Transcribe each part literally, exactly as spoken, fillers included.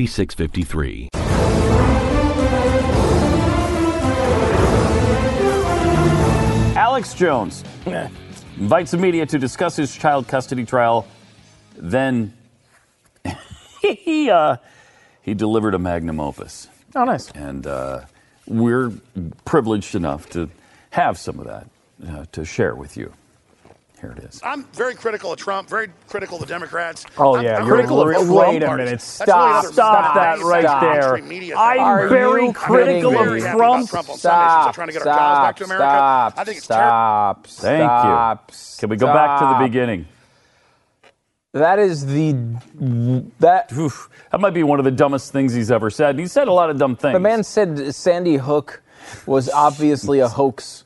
forty-six fifty-three. Alex Jones invites the media to discuss his child custody trial. Then he uh, he delivered a magnum opus. Oh, nice. And uh, we're privileged enough to have some of that uh, to share with you. Here it is. I'm very critical of Trump, very critical of the Democrats. Oh, yeah. I'm, I'm critical of Trump. Wait a minute. Stop. Really stop that right there. I'm very critical of Trump. Trump on stop. Trying to get our jobs back to America. Stop. I think it's stop. Ter- Thank stop, you. Can we go stop. back to the beginning? That is the... That oof, that might be one of the dumbest things he's ever said. He said a lot of dumb things. The man said Sandy Hook was obviously a hoax.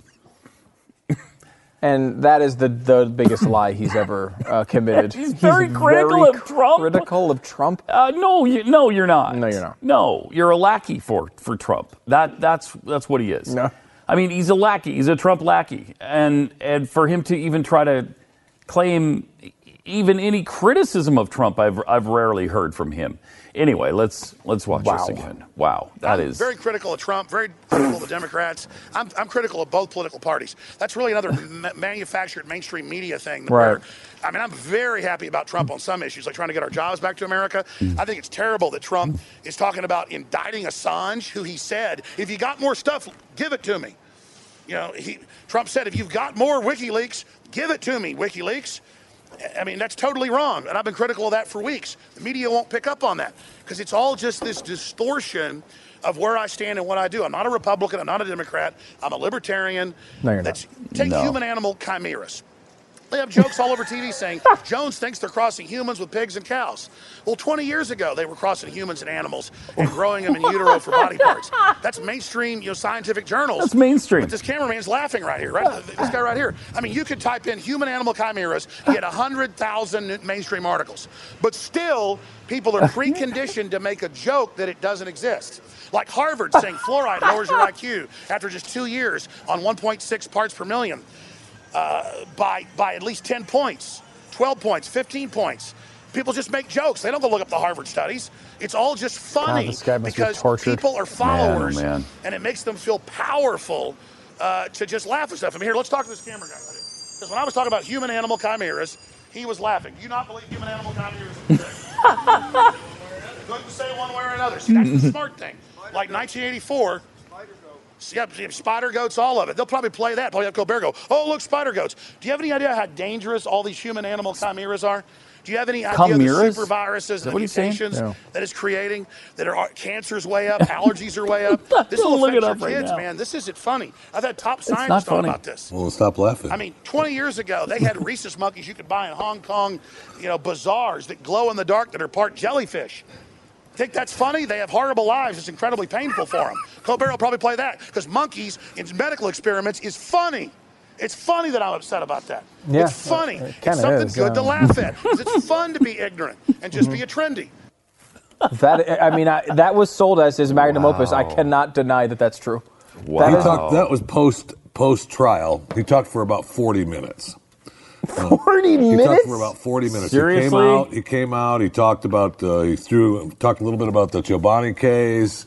And that is the, the biggest lie he's ever uh, committed. He's, he's very critical very of Trump. Critical of Trump? Uh, no, you, no, you're not. No, you're not. No, you're a lackey for for Trump. That that's that's what he is. No, I mean he's a lackey. He's a Trump lackey, and and for him to even try to claim even any criticism of Trump, I've I've rarely heard from him. Anyway, let's let's watch wow. this again. Wow, that I'm is very critical of Trump, very critical of the Democrats. I'm I'm critical of both political parties. That's really another ma- manufactured mainstream media thing. Right. Where, I mean, I'm very happy about Trump on some issues, like trying to get our jobs back to America. I think it's terrible that Trump is talking about indicting Assange, who he said, if you got more stuff, give it to me. You know, he Trump said, if you've got more WikiLeaks, give it to me, WikiLeaks. I mean, that's totally wrong, and I've been critical of that for weeks. The media won't pick up on that because it's all just this distortion of where I stand and what I do. I'm not a Republican. I'm not a Democrat. I'm a libertarian. No, you're that's, not. Take no. human-animal chimeras. They have jokes all over T V saying, Jones thinks they're crossing humans with pigs and cows. Well, twenty years ago, they were crossing humans and animals and growing them in utero for body parts. That's mainstream, you know, scientific journals. That's mainstream. But this cameraman's laughing right here, right? This guy right here. I mean, you could type in human-animal chimeras, get one hundred thousand mainstream articles. But still, people are preconditioned to make a joke that it doesn't exist. Like Harvard saying fluoride lowers your I Q after just two years on one point six parts per million. Uh, by by at least ten points, twelve points, fifteen points. People just make jokes. They don't go look up the Harvard studies. It's all just funny God, because be people are followers, man, oh man. and it makes them feel powerful uh, to just laugh at stuff. I mean, here, let's talk to this camera guy. Because when I was talking about human-animal chimeras, he was laughing. Do you not believe human-animal chimeras? Couldn't say one way or another. See, that's the smart thing. Like nineteen eighty-four... Yep, spider goats, all of it. They'll probably play that. Probably have Colbert go, oh, look, spider goats. Do you have any idea how dangerous all these human animal chimeras are? Do you have any idea chimeras? Of the super viruses and the mutations no. that it's creating? That are cancer's way up, allergies are way up. This will affect your right kids, now. man. This isn't funny. I've had top scientists talk about this. Well, stop laughing. I mean, twenty years ago, they had rhesus monkeys you could buy in Hong Kong, you know, bazaars that glow in the dark that are part jellyfish. Think that's funny? They have horrible lives. It's incredibly painful for them. Colbert will probably play that because monkeys in medical experiments is funny. It's funny that I'm upset about that. Yeah, it's funny. It, it it's something is, good um... to laugh at. It's fun to be ignorant and just be a trendy. That I mean, I, that was sold as his magnum wow. opus. I cannot deny that that's true. Wow. That, is... talked, that was post post trial. He talked for about forty minutes. forty uh, minutes? He talked for about forty minutes. Seriously? He came out, he, came out, he talked about, uh, he threw, talked a little bit about the Chobani case,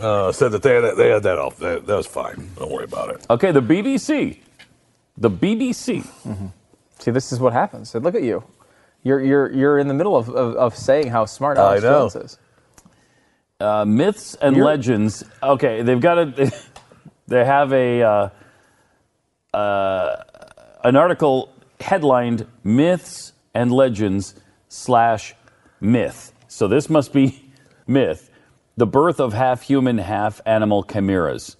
uh, said that they had, they had that off. That, that was fine. Don't worry about it. Okay, the B B C. The B B C mm-hmm. See, this is what happens. Look at you. You're you're you're in the middle of, of, of saying how smart Alex Jones is. Uh, myths and you're... legends. Okay, they've got a. They have a uh, uh, an article headlined "Myths and Legends" slash myth. So this must be myth. The birth of half human, half animal chimeras.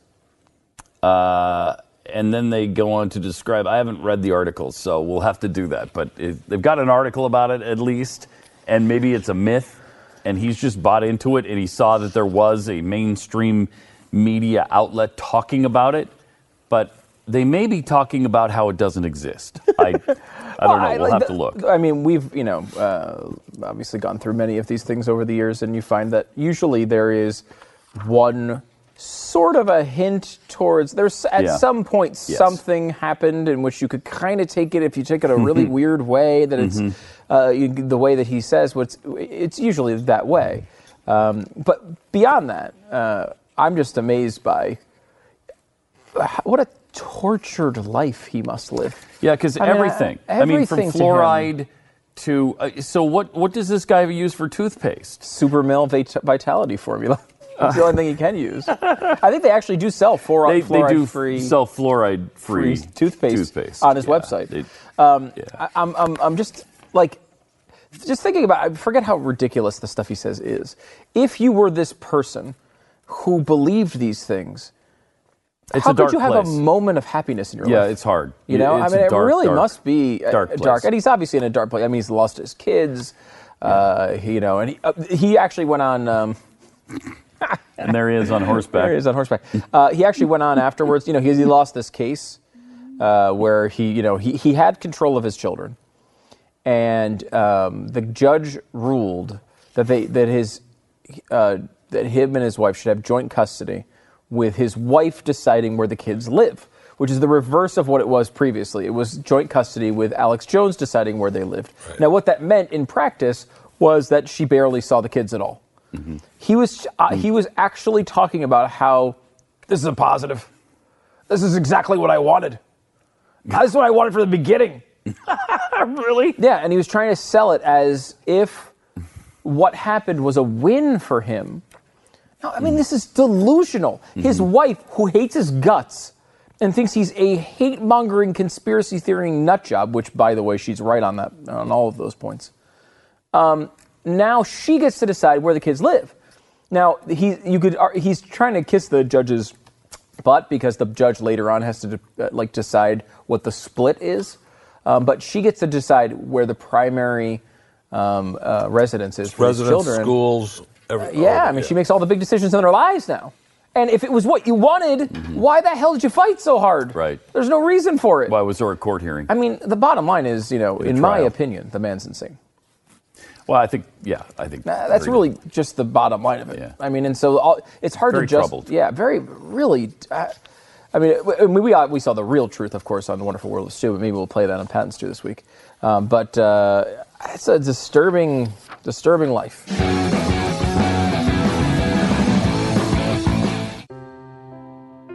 Uh, and then they go on to describe. I haven't read the article, so we'll have to do that. But it, they've got an article about it at least, and maybe it's a myth. And he's just bought into it, and he saw that there was a mainstream media outlet talking about it, but they may be talking about how it doesn't exist. I, I don't well, know. We'll I, have the, to look. I mean, we've you know uh, obviously gone through many of these things over the years, and you find that usually there is one sort of a hint towards there's at yeah. some point yes. something happened in which you could kind of take it if you take it a really weird way that it's mm-hmm. uh, you, the way that he says what's it's usually that way. Um, but beyond that. Uh, I'm just amazed by what a tortured life he must live. Yeah, because everything. Mean, I, everything. I mean, from fluoride to... to uh, so what, what does this guy use for toothpaste? Supermil vit- Vitality formula. That's the only thing he can use. I think they actually do sell fluoride-free... They, they do free, sell fluoride-free free toothpaste, toothpaste on his yeah, website. They, um, yeah. I, I'm, I'm, I'm just, like... Just thinking about... I forget how ridiculous the stuff he says is. If you were this person... who believed these things? It's How a dark could you have place. a moment of happiness in your yeah, life? Yeah, it's hard. You know, it's I mean, dark, it really dark, must be dark, dark. And he's obviously in a dark place. I mean, he's lost his kids. Yeah. Uh, he, you know, and he uh, he actually went on. Um, and there he is on horseback. There he is on horseback. Uh, he actually went on afterwards. You know, he, he lost this case uh, where he, you know, he he had control of his children, and um, the judge ruled that they that his. Uh, that him and his wife should have joint custody with his wife deciding where the kids live, which is the reverse of what it was previously. It was joint custody with Alex Jones deciding where they lived. Right. Now, what that meant in practice was that she barely saw the kids at all. Mm-hmm. He was uh, mm-hmm. he was actually talking about how this is a positive. This is exactly what I wanted. This is what I wanted from the beginning. Really? Yeah, and he was trying to sell it as if what happened was a win for him. No, I mean, this is delusional. Mm-hmm. His wife, who hates his guts and thinks he's a hate-mongering, conspiracy-theorying nutjob, which, by the way, she's right on that on all of those points, um, now she gets to decide where the kids live. Now, he, you could, he's trying to kiss the judge's butt because the judge later on has to de- like decide what the split is, um, but she gets to decide where the primary um, uh, residence is for Residence, his children. Schools... Every, uh, yeah, I mean, yeah. she makes all the big decisions in their lives now. And if it was what you wanted, mm-hmm. why the hell did you fight so hard? Right. There's no reason for it. Why was there a court hearing? I mean, the bottom line is, you know, in, in my opinion, the man's insane. Well, I think, yeah, I think. Uh, that's really good. Just the bottom line of it. Yeah. I mean, and so all, it's hard very to just. Troubled. Yeah, very, really. Uh, I mean, we, we we saw the real truth, of course, on The Wonderful World of Stupid. Maybe we'll play that on Pat and Stu this week. Um, but uh, it's a disturbing, disturbing life.